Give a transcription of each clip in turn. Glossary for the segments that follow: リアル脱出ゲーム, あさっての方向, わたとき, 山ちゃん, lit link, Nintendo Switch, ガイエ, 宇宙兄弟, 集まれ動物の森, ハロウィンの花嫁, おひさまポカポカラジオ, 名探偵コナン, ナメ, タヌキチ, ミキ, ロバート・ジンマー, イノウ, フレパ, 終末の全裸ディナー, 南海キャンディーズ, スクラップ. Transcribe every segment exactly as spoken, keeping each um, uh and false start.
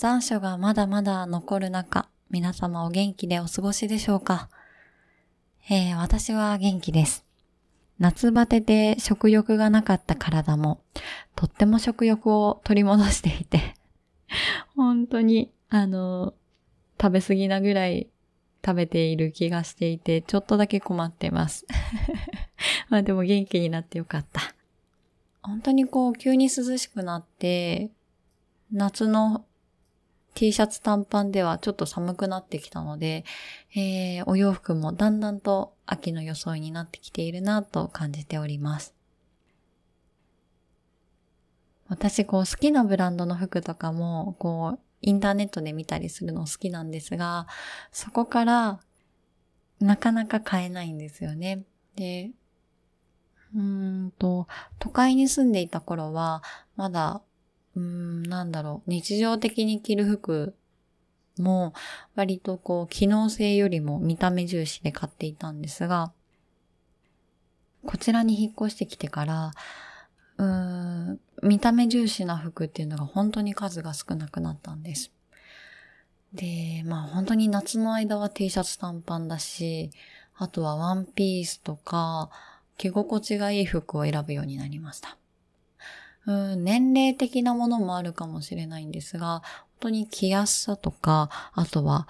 残暑がまだまだ残る中、皆様お元気でお過ごしでしょうか。えー、私は元気です。夏バテで食欲がなかった体も、とっても食欲を取り戻していて、本当に、あの、食べ過ぎなぐらい食べている気がしていて、ちょっとだけ困ってます。まあでも元気になってよかった。本当にこう、急に涼しくなって、夏のT シャツ短パンではちょっと寒くなってきたので、えー、お洋服もだんだんと秋の装いになってきているなと感じております。私こう好きなブランドの服とかもこうインターネットで見たりするの好きなんですが、そこからなかなか買えないんですよね。で、うーんと都会に住んでいた頃はまだうーんなんだろう、日常的に着る服も割とこう機能性よりも見た目重視で買っていたんですが、こちらに引っ越してきてからうーん見た目重視な服っていうのが本当に数が少なくなったんです。で、まあ本当に夏の間は T シャツ短パンだし、あとはワンピースとか着心地がいい服を選ぶようになりました。うん、年齢的なものもあるかもしれないんですが、本当に着やすさとか、あとは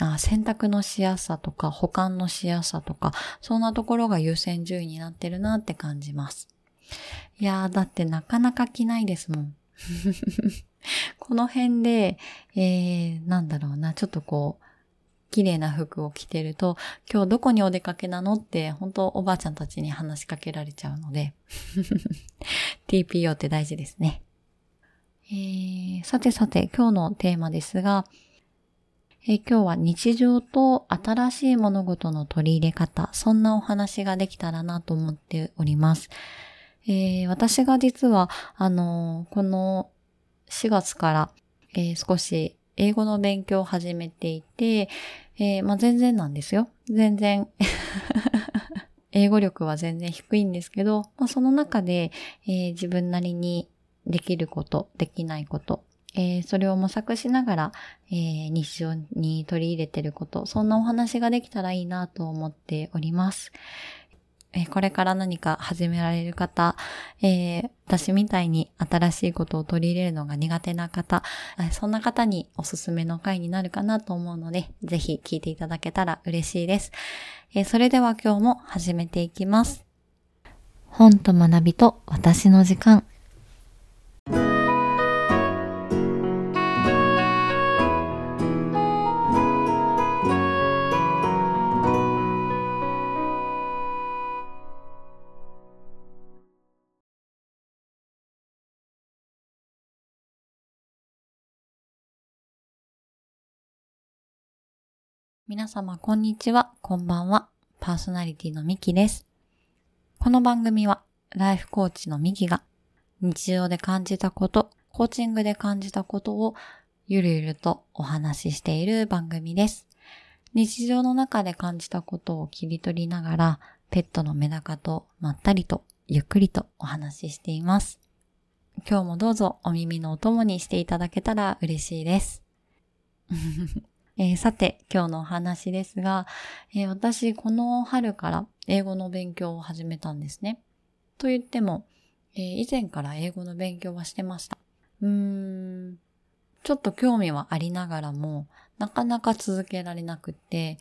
あ洗濯のしやすさとか保管のしやすさとか、そんなところが優先順位になってるなって感じます。いやーだってなかなか着ないですもん。この辺で、えー、なんだろうな、ちょっとこう綺麗な服を着てると、今日どこにお出かけなのって本当おばあちゃんたちに話しかけられちゃうのでティーピーオー って大事ですね。えー、さてさて今日のテーマですが、えー、今日は日常と新しい物事の取り入れ方、そんなお話ができたらなと思っております。えー、私が実はあのー、このしがつから、えー、少し英語の勉強を始めていて、えー、まあ全然なんですよ。全然。英語力は全然低いんですけど、まあ、その中で、えー、自分なりにできること、できないこと、えー、それを模索しながら、えー、日常に取り入れてること、そんなお話ができたらいいなと思っております。えー、これから何か始められる方、えー、私みたいに新しいことを取り入れるのが苦手な方、そんな方におすすめの回になるかなと思うので、ぜひ聞いていただけたら嬉しいです。えー、それでは今日も始めていきます。本と学びと私の時間。皆様こんにちは、こんばんは。パーソナリティのミキです。この番組はライフコーチのミキが日常で感じたこと、コーチングで感じたことをゆるゆるとお話ししている番組です。日常の中で感じたことを切り取りながら、ペットのメダカとまったりとゆっくりとお話ししています。今日もどうぞお耳のお供にしていただけたら嬉しいです。えー、さて今日のお話ですが、えー、私この春から英語の勉強を始めたんですね。と言っても、えー、以前から英語の勉強はしてました。うーん、ちょっと興味はありながらもなかなか続けられなくて、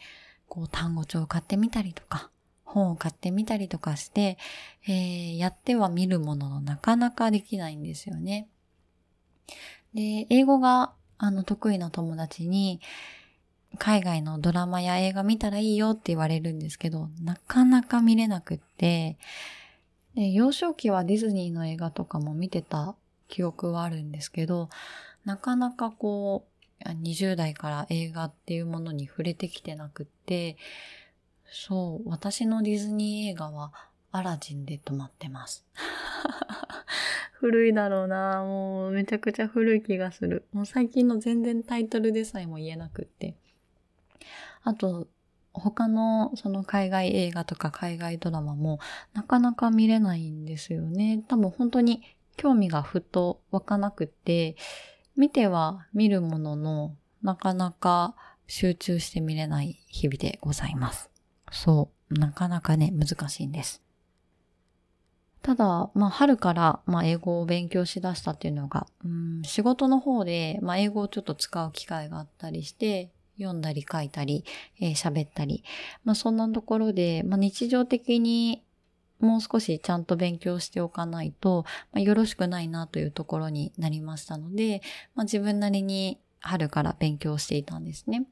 こう単語帳を買ってみたりとか本を買ってみたりとかして、えー、やってはみるもののなかなかできないんですよね。で、英語があの得意な友達に海外のドラマや映画見たらいいよって言われるんですけど、なかなか見れなくって、で、幼少期はディズニーの映画とかも見てた記憶はあるんですけど、なかなかこうにじゅう代から映画っていうものに触れてきてなくって、そう、私のディズニー映画はアラジンで止まってます古いだろうな、もうめちゃくちゃ古い気がする。もう最近の全然タイトルでさえも言えなくって、あと他のその海外映画とか海外ドラマもなかなか見れないんですよね。多分本当に興味がふと湧かなくて、見ては見るものの、なかなか集中して見れない日々でございます。そう、なかなかね、難しいんです。ただ、まあ、春から、まあ、英語を勉強しだしたっていうのが、うーん、仕事の方で、まあ、英語をちょっと使う機会があったりして、読んだり書いたり、えー、喋ったり、まあ、そんなところで、まあ、日常的にもう少しちゃんと勉強しておかないと、まあ、よろしくないなというところになりましたので、まあ、自分なりに春から勉強していたんですね。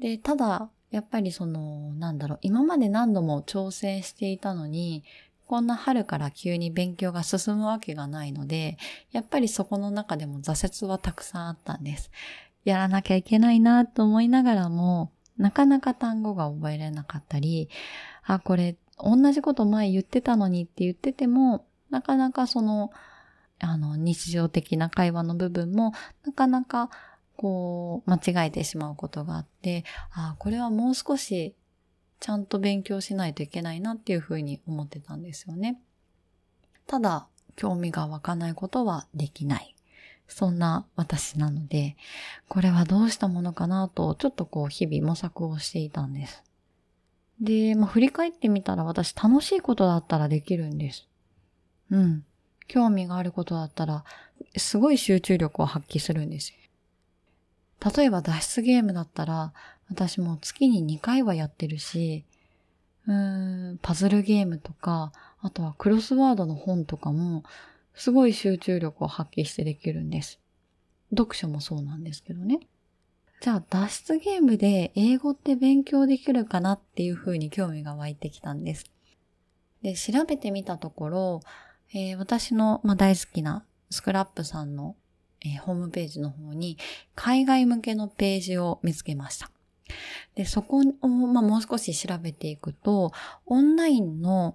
で、ただ、やっぱりその、なんだろう、今まで何度も挑戦していたのに、こんな春から急に勉強が進むわけがないので、やっぱりそこの中でも挫折はたくさんあったんです。やらなきゃいけないなと思いながらも、なかなか単語が覚えれなかったり、あ、これ、同じこと前言ってたのにって言ってても、なかなかその、あの、日常的な会話の部分も、なかなか、こう、間違えてしまうことがあって、あ、これはもう少し、ちゃんと勉強しないといけないなっていうふうに思ってたんですよね。ただ、興味が湧かないことはできない。そんな私なので、これはどうしたものかなと、ちょっとこう、日々模索をしていたんです。で、まあ、振り返ってみたら私楽しいことだったらできるんです。うん。興味があることだったら、すごい集中力を発揮するんです。例えば脱出ゲームだったら、私も月ににかいはやってるし、うーん、パズルゲームとか、あとはクロスワードの本とかも、すごい集中力を発揮してできるんです。読書もそうなんですけどね。じゃあ脱出ゲームで英語って勉強できるかなっていうふうに興味が湧いてきたんです。で、調べてみたところ、えー、私の、まあ、大好きなスクラップさんの、えー、ホームページの方に海外向けのページを見つけました。で、そこを、まあ、もう少し調べていくと、オンラインの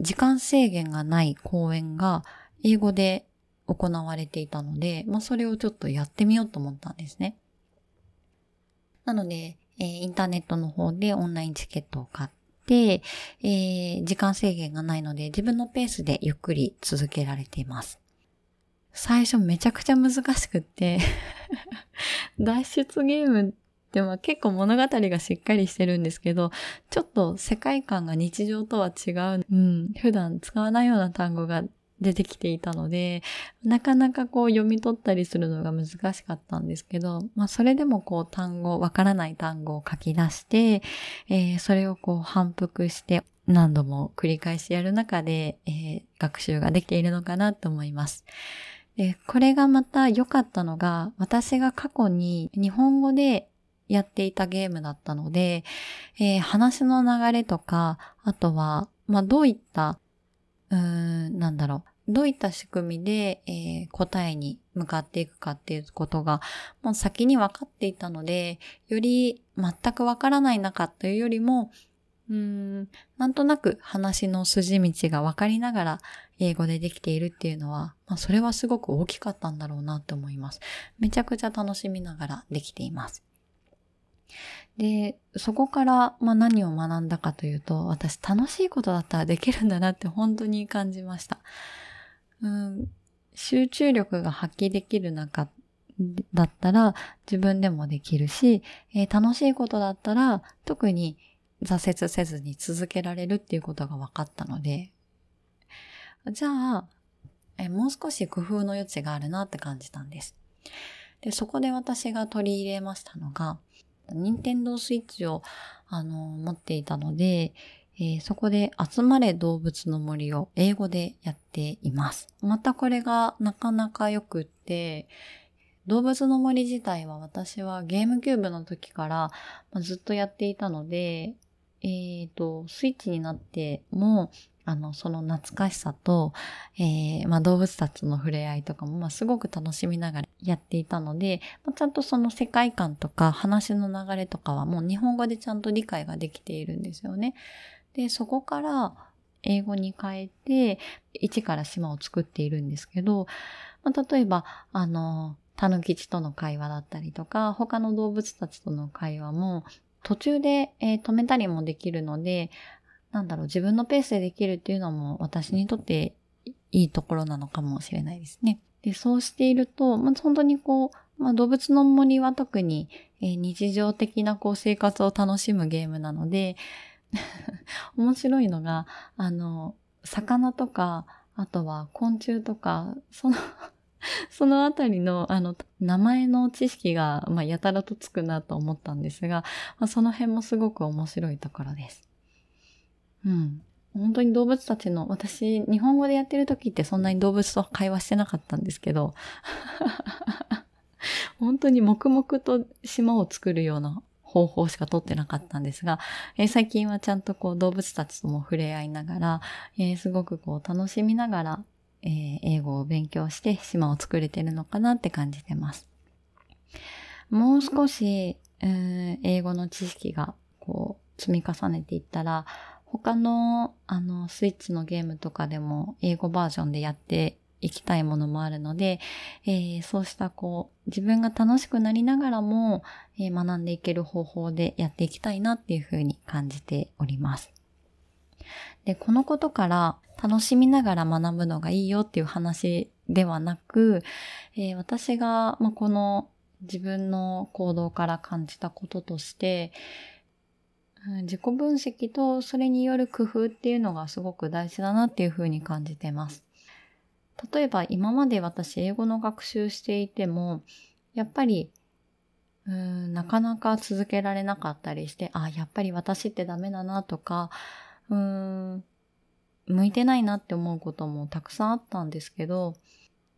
時間制限がない講演が英語で行われていたので、まあ、それをちょっとやってみようと思ったんですね。なので、えー、インターネットの方でオンラインチケットを買って、えー、時間制限がないので自分のペースでゆっくり続けられています。最初めちゃくちゃ難しくって、脱出ゲームってまあ結構物語がしっかりしてるんですけど、ちょっと世界観が日常とは違う、うん、普段使わないような単語が出てきていたので、なかなかこう読み取ったりするのが難しかったんですけど、まあそれでもこう単語、わからない単語を書き出して、えー、それをこう反復して何度も繰り返しやる中で、えー、学習ができているのかなと思います。で、これがまた良かったのが、私が過去に日本語でやっていたゲームだったので、えー、話の流れとか、あとは、まあどういった、うーん、なんだろう。どういった仕組みで、えー、答えに向かっていくかっていうことがもう先に分かっていたので、より全く分からない中というよりも、うーん、なんとなく話の筋道が分かりながら英語でできているっていうのは、まあ、それはすごく大きかったんだろうなと思います。めちゃくちゃ楽しみながらできています。で、そこから、まあ、何を学んだかというと、私楽しいことだったらできるんだなって本当に感じました。うん、集中力が発揮できる中だったら自分でもできるし、えー、楽しいことだったら特に挫折せずに続けられるっていうことが分かったので、じゃあ、えー、もう少し工夫の余地があるなって感じたんです。で、そこで私が取り入れましたのが、Nintendo Switch を、あのー、持っていたので、えー、そこで集まれ動物の森を英語でやっています。またこれがなかなかよくって、動物の森自体は私はゲームキューブの時からずっとやっていたので、えっと、スイッチになっても、あの、その懐かしさと、えー、まあ、動物たちの触れ合いとかも、まあ、すごく楽しみながらやっていたので、まあ、ちゃんとその世界観とか話の流れとかはもう日本語でちゃんと理解ができているんですよね。で、そこから英語に変えて、一から島を作っているんですけど、まあ、例えば、あの、タヌキチとの会話だったりとか、他の動物たちとの会話も、途中で、えー、止めたりもできるので、なんだろう、自分のペースでできるっていうのも私にとっていいところなのかもしれないですね。で、そうしていると、まあ、本当にこう、まあ、動物の森は特に、えー、日常的なこう生活を楽しむゲームなので、面白いのが、あの、魚とか、あとは昆虫とか、その、そのあたりの、あの、名前の知識が、まあ、やたらとつくなと思ったんですが、まあ、その辺もすごく面白いところです。うん。本当に動物たちの、私、日本語でやってる時ってそんなに動物と会話してなかったんですけど、本当に黙々と島を作るような方法しか取ってなかったんですが、えー、最近はちゃんとこう動物たちとも触れ合いながら、えー、すごくこう楽しみながら、えー、英語を勉強して島を作れてるのかなって感じてます。もう少し、うーん、英語の知識がこう積み重ねていったら、他の、あの、スイッチのゲームとかでも英語バージョンでやっていきたいものもあるので、えー、そうしたこう、自分が楽しくなりながらも、えー、学んでいける方法でやっていきたいなっていうふうに感じております。で、このことから楽しみながら学ぶのがいいよっていう話ではなく、えー、私が、まあ、この自分の行動から感じたこととして、自己分析とそれによる工夫っていうのがすごく大事だなっていうふうに感じてます。例えば今まで私英語の学習していても、やっぱりうーんなかなか続けられなかったりして、あ、やっぱり私ってダメだなとか、うーん向いてないなって思うこともたくさんあったんですけど、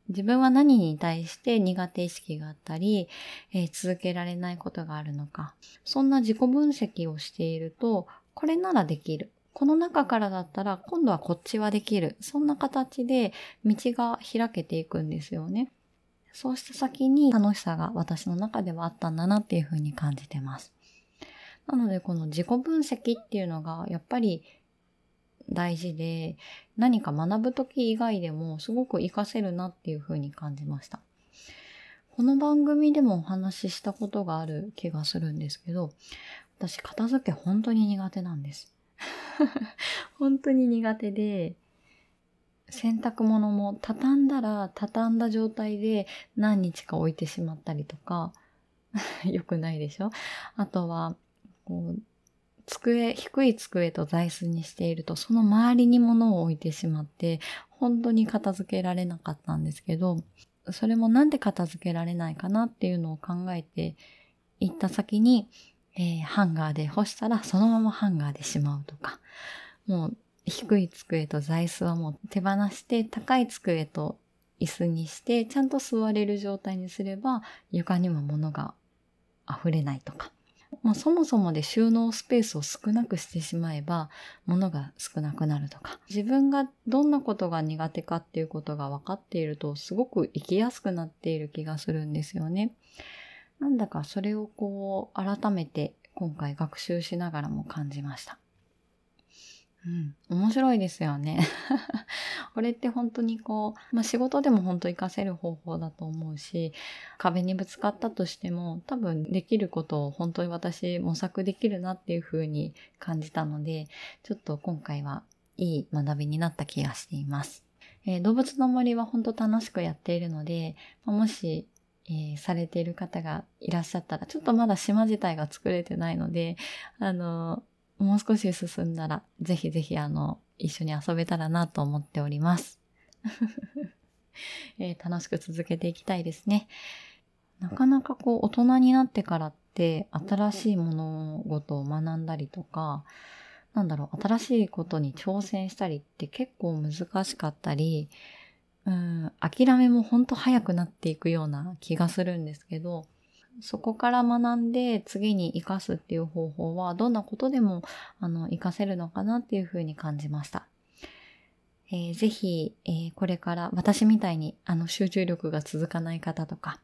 自分は何に対して苦手意識があったり、えー、続けられないことがあるのか。そんな自己分析をしていると、これならできる。この中からだったら、今度はこっちはできる。そんな形で道が開けていくんですよね。そうした先に楽しさが私の中ではあったんだなっていうふうに感じてます。なので、この自己分析っていうのがやっぱり大事で、何か学ぶとき以外でもすごく活かせるなっていうふうに感じました。この番組でもお話ししたことがある気がするんですけど、私片付け本当に苦手なんです。本当に苦手で、洗濯物も畳んだら畳んだ状態で何日か置いてしまったりとか、よくないでしょ。あとはこう机、低い机と座椅子にしていると、その周りに物を置いてしまって、本当に片付けられなかったんですけど、それもなんで片付けられないかなっていうのを考えていった先に、えー、ハンガーで干したらそのままハンガーでしまうとか、もう低い机と座椅子はもう手放して、高い机と椅子にして、ちゃんと座れる状態にすれば、床にも物が溢れないとか、まあ、そもそもで収納スペースを少なくしてしまえば物が少なくなるとか、自分がどんなことが苦手かっていうことが分かっているとすごく生きやすくなっている気がするんですよね。なんだかそれをこう改めて今回学習しながらも感じました。うん、面白いですよね。これって本当にこう、まあ、仕事でも本当活かせる方法だと思うし、壁にぶつかったとしても多分できることを本当に私模索できるなっていう風に感じたので、ちょっと今回はいい学びになった気がしています。えー、動物の森は本当楽しくやっているので、もし、えー、されている方がいらっしゃったら、ちょっとまだ島自体が作れてないので、あのー、もう少し進んだら、ぜひぜひあの、一緒に遊べたらなと思っております。えー、楽しく続けていきたいですね。なかなかこう、大人になってからって、新しい物事を学んだりとか、なんだろう、新しいことに挑戦したりって結構難しかったり、うん、諦めもほんと早くなっていくような気がするんですけど、そこから学んで次に活かすっていう方法はどんなことでもあの活かせるのかなっていうふうに感じました。えー、ぜひ、えー、これから私みたいにあの集中力が続かない方とか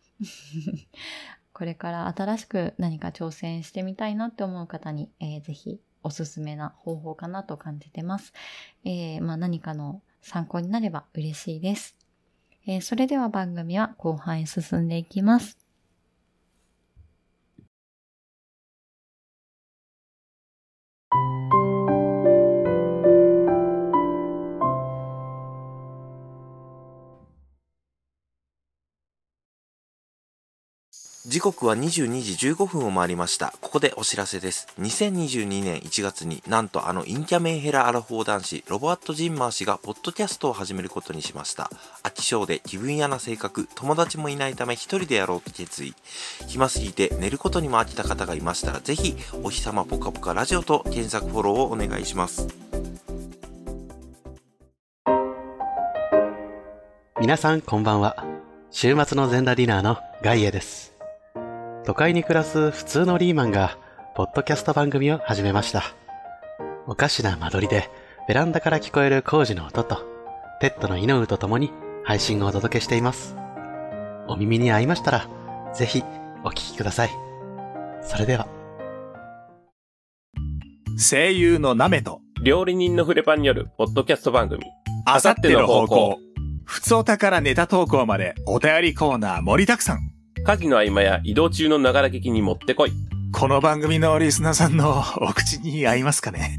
これから新しく何か挑戦してみたいなって思う方に、えー、ぜひおすすめな方法かなと感じてます。えー、まあ、何かの参考になれば嬉しいです。えー、それでは番組は後半へ進んでいきます。時刻はにじゅうにじじゅうごふんを回りました。ここでお知らせです。にせんにじゅうにねんいちがつになんとあのインキャメンヘラアラフォー男子ロバート・ジンマー氏がポッドキャストを始めることにしました。飽き性で気分屋な性格、友達もいないため一人でやろうと決意。暇すぎて寝ることにも飽きた方がいましたらぜひお日様ぽかぽかラジオと検索フォローをお願いします。皆さんこんばんは。週末のゼンダディナーのガイエです。都会に暮らす普通のリーマンがポッドキャスト番組を始めました。おかしな間取りでベランダから聞こえる工事の音とペットのイノウとともに配信をお届けしています。お耳に合いましたらぜひお聞きください。それでは。声優のナメと料理人のフレパによるポッドキャスト番組あさっての方向、ふつおたからネタ投稿までお便りコーナー盛りだくさん。家事の合間や移動中のながら聞きにもってこい。この番組のリスナーさんのお口に合いますかね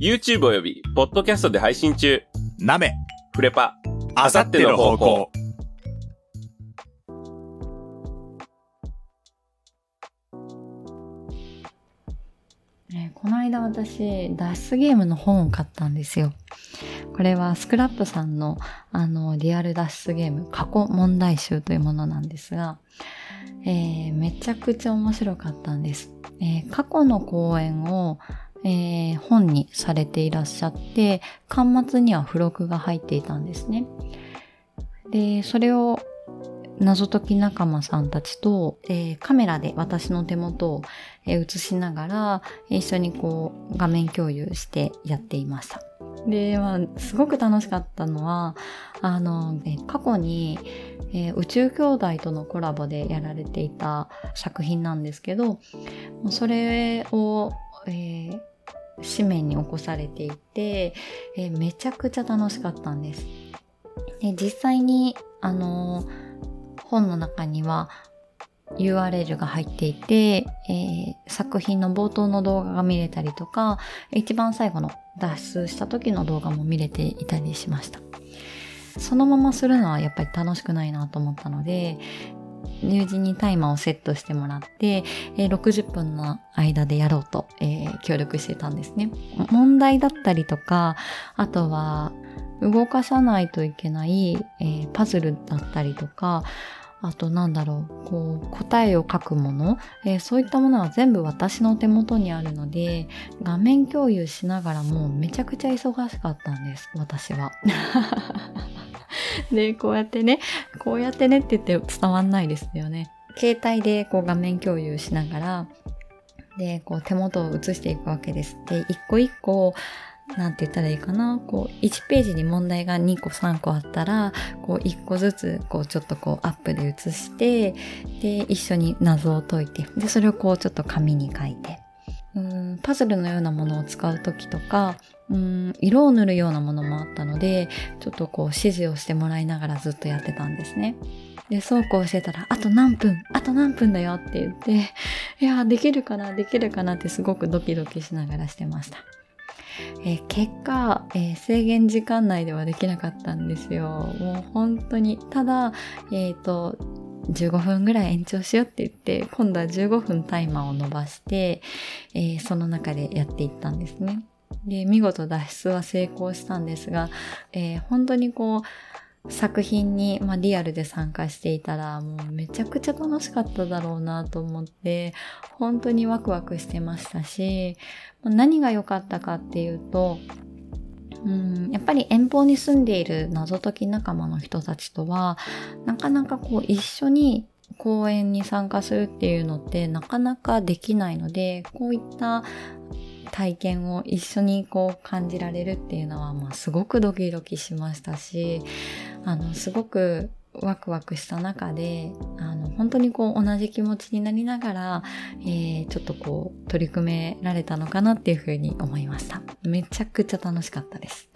YouTube およびポッドキャストで配信中、なめフレパあさっての方向。えー、この間私脱出ゲームの本を買ったんですよ。これはスクラップさんのあのリアル脱出ゲーム過去問題集というものなんですが、えー、めちゃくちゃ面白かったんです。えー、過去の講演を、えー、本にされていらっしゃって、巻末には付録が入っていたんですね。で、それを謎解き仲間さんたちと、えー、カメラで私の手元を、えー、映しながら一緒にこう画面共有してやっていました。で、まあ、すごく楽しかったのは、あの、え過去に、えー、宇宙兄弟とのコラボでやられていた作品なんですけど、それを、えー、紙面に起こされていて、えー、めちゃくちゃ楽しかったんです。で、実際に、あのー、本の中には ユーアールエル が入っていて、えー、作品の冒頭の動画が見れたりとか、一番最後の脱出した時の動画も見れていたりしました。そのままするのはやっぱり楽しくないなと思ったので、友人にタイマーをセットしてもらって、えー、ろくじゅっぷんの間でやろうと、えー、協力してたんですね。問題だったりとか、あとは動かさないといけない、えー、パズルだったりとか、あとなんだろう、こう答えを書くもの、えー、そういったものは全部私の手元にあるので、画面共有しながらもうめちゃくちゃ忙しかったんです、私は。で、こうやってね、こうやってねって言って伝わんないですよね。携帯でこう画面共有しながら、で、こう手元を映していくわけです。で、一個一個、なんて言ったらいいかな、こういちページに問題がにこさんこあったら、こういっこずつこうちょっとこうアップで写して、で一緒に謎を解いて、でそれをこうちょっと紙に書いて、うーんパズルのようなものを使うときとか、うーん色を塗るようなものもあったので、ちょっとこう指示をしてもらいながらずっとやってたんですね。で、そうこうしてたら、あと何分、あと何分だよって言って、いやできるかなできるかなってすごくドキドキしながらしてました。えー、結果、えー、制限時間内ではできなかったんですよ。もう本当に。ただ、えっと、じゅうごふんぐらい延長しようって言って、今度はじゅうごふんタイマーを伸ばして、えー、その中でやっていったんですね。で、見事脱出は成功したんですが、えー、本当にこう、作品に、まあ、リアルで参加していたら、もうめちゃくちゃ楽しかっただろうなと思って、本当にワクワクしてましたし、何が良かったかっていうと、うん、やっぱり遠方に住んでいる謎解き仲間の人たちとは、なかなかこう一緒に公演に参加するっていうのってなかなかできないので、こういった体験を一緒にこう感じられるっていうのは、まあすごくドキドキしましたし、あのすごくワクワクした中で、あの本当にこう同じ気持ちになりながら、えー、ちょっとこう取り組められたのかなっていうふうに思いました。めちゃくちゃ楽しかったです。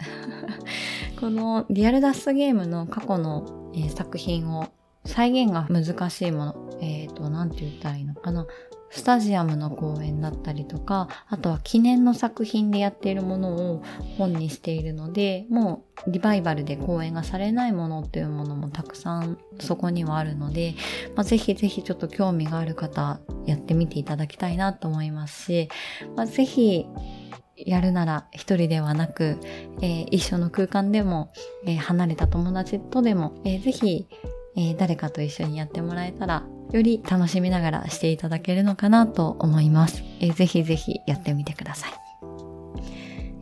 このリアル脱出ゲームの過去の、えー、作品を再現が難しいもの、えっと、なんて言ったらいいのかな。スタジアムの公演だったりとか、あとは記念の作品でやっているものを本にしているので、もうリバイバルで公演がされないものっていうものもたくさんそこにはあるので、まあ、ぜひぜひちょっと興味がある方やってみていただきたいなと思いますし、まあ、ぜひやるなら一人ではなく、えー、一緒の空間でも、えー、離れた友達とでも、えー、ぜひ、えー、誰かと一緒にやってもらえたらより楽しみながらしていただけるのかなと思います。えー、ぜひぜひやってみてください。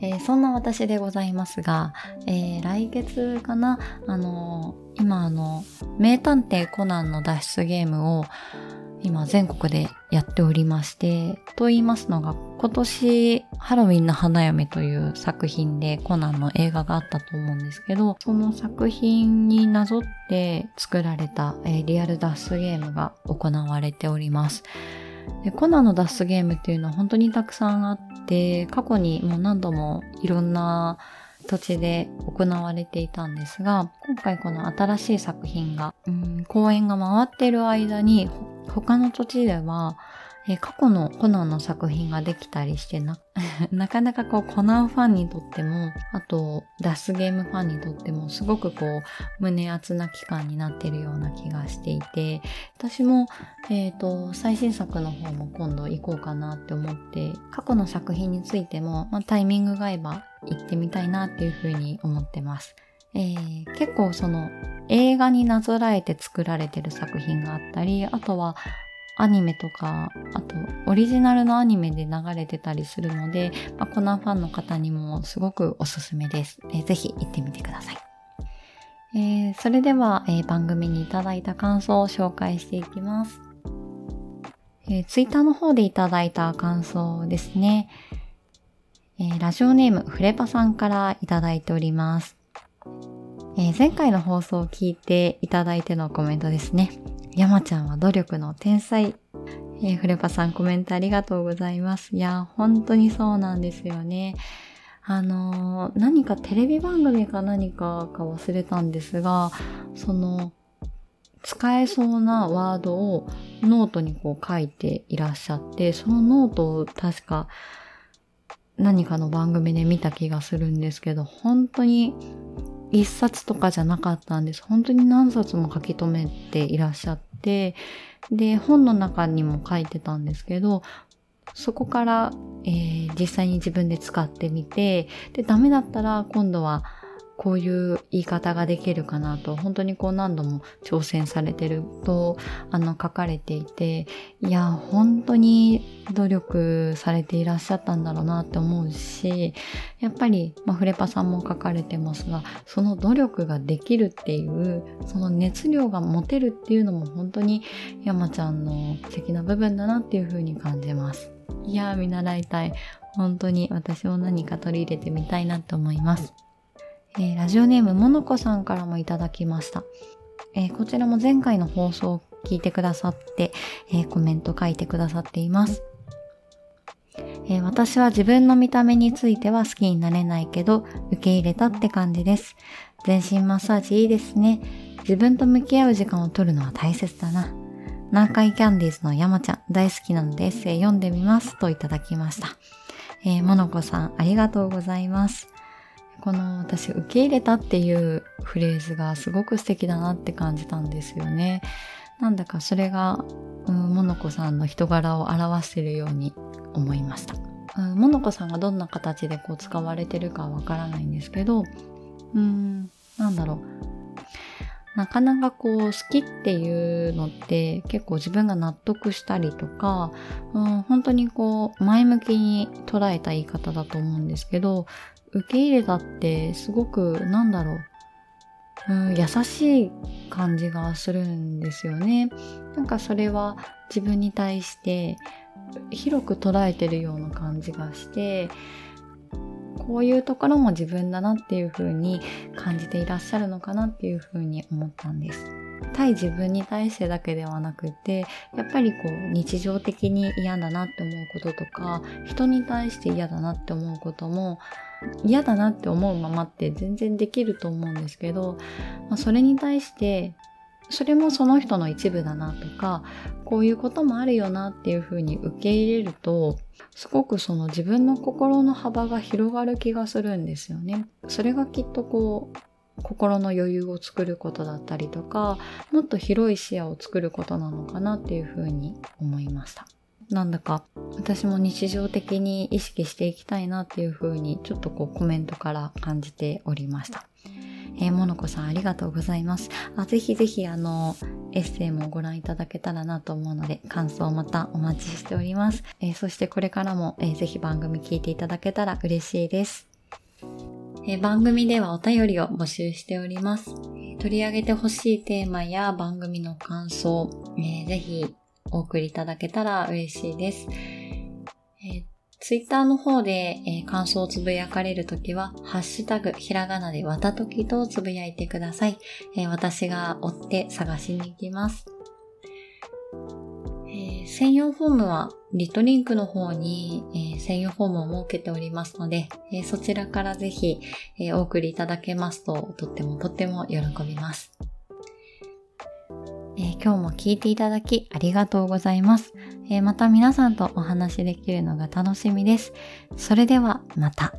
えー、そんな私でございますが、えー、来月かな、あのー、今あの名探偵コナンの脱出ゲームを今全国でやっておりまして、と言いますのが、今年ハロウィンの花嫁という作品でコナンの映画があったと思うんですけど、その作品になぞって作られた、えー、リアル脱出ゲームが行われております。で、コナンの脱出ゲームっていうのは本当にたくさんあって、過去にもう何度もいろんな土地で行われていたんですが、今回この新しい作品が、うん、公演が回っている間に他の土地では、え過去のコナンの作品ができたりして な, なかなかこうコナンファンにとっても、あと脱出ゲームファンにとってもすごくこう胸熱な期間になっているような気がしていて、私も、えー、と最新作の方も今度行こうかなって思って、過去の作品についても、まあ、タイミングが合えば行ってみたいなっていうふうに思ってます。えー、結構その映画になぞらえて作られてる作品があったり、あとはアニメとか、あとオリジナルのアニメで流れてたりするので、まあ、コナンファンの方にもすごくおすすめです。えー、ぜひ行ってみてください。えー、それでは、えー、番組にいただいた感想を紹介していきます。えー、ツイッターの方でいただいた感想ですね。えー、ラジオネームフレパさんからいただいております。えー、前回の放送を聞いていただいてのコメントですね。山ちゃんは努力の天才。えー、フレパさん、コメントありがとうございます。いや、本当にそうなんですよね。あのー、何かテレビ番組か何かか忘れたんですが、その、使えそうなワードをノートにこう書いていらっしゃって、そのノートを確か何かの番組で見た気がするんですけど、本当に一冊とかじゃなかったんです。本当に何冊も書き留めていらっしゃって、で、本の中にも書いてたんですけど、そこから、えー、実際に自分で使ってみて、で、ダメだったら今度はこういう言い方ができるかなと、本当にこう何度も挑戦されてると、あの、書かれていて、いや、本当に努力されていらっしゃったんだろうなって思うし、やっぱり、まあ、フレパさんも書かれてますが、その努力ができるっていう、その熱量が持てるっていうのも本当に山ちゃんの素敵な部分だなっていうふうに感じます。いや、見習いたい。本当に私も何か取り入れてみたいなと思います。えー、ラジオネームものこさんからもいただきました。えー、こちらも前回の放送を聞いてくださって、えー、コメント書いてくださっています。えー、私は自分の見た目については好きになれないけど受け入れたって感じです。全身マッサージいいですね。自分と向き合う時間を取るのは大切だな。南海キャンディーズの山ちゃん大好きなのでエッセイ読んでみますといただきました。えー、ものこさんありがとうございます。この私受け入れたっていうフレーズがすごく素敵だなって感じたんですよね。なんだかそれが、うん、ものこさんの人柄を表しているように思いました。うん、ものこさんがどんな形でこう使われてるかはわからないんですけど、うん、なんだろう。なかなかこう好きっていうのって結構自分が納得したりとか、うん、本当にこう前向きに捉えた言い方だと思うんですけど、受け入れたってすごくなんだろう、うん、優しい感じがするんですよね。なんかそれは自分に対して広く捉えてるような感じがして、こういうところも自分だなっていう風に感じていらっしゃるのかなっていう風に思ったんです。対自分に対してだけではなくて、やっぱりこう日常的に嫌だなって思うこととか、人に対して嫌だなって思うことも、嫌だなって思うままって全然できると思うんですけど、まあ、それに対してそれもその人の一部だなとか、こういうこともあるよなっていうふうに受け入れると、すごくその自分の心の幅が広がる気がするんですよね。それがきっとこう心の余裕を作ることだったりとか、もっと広い視野を作ることなのかなっていうふうに思いました。なんだか私も日常的に意識していきたいなっていうふうに、ちょっとこうコメントから感じておりました。えー、ものこさんありがとうございます。あ、ぜひぜひあのエッセイもご覧いただけたらなと思うので、感想またお待ちしております。えー、そしてこれからも、えー、ぜひ番組聞いていただけたら嬉しいです。え番組ではお便りを募集しております。取り上げてほしいテーマや番組の感想、えー、ぜひお送りいただけたら嬉しいです。えー、Twitter の方で、えー、感想をつぶやかれるときは、ハッシュタグひらがなでわたときとつぶやいてください。えー、私が追って探しに行きます。専用フォームはリトリンクの方に、えー、専用フォームを設けておりますので、えー、そちらからぜひ、えー、お送りいただけますととってもとっても喜びます、えー、今日も聞いていただきありがとうございます、えー、また皆さんとお話しできるのが楽しみです。それではまた。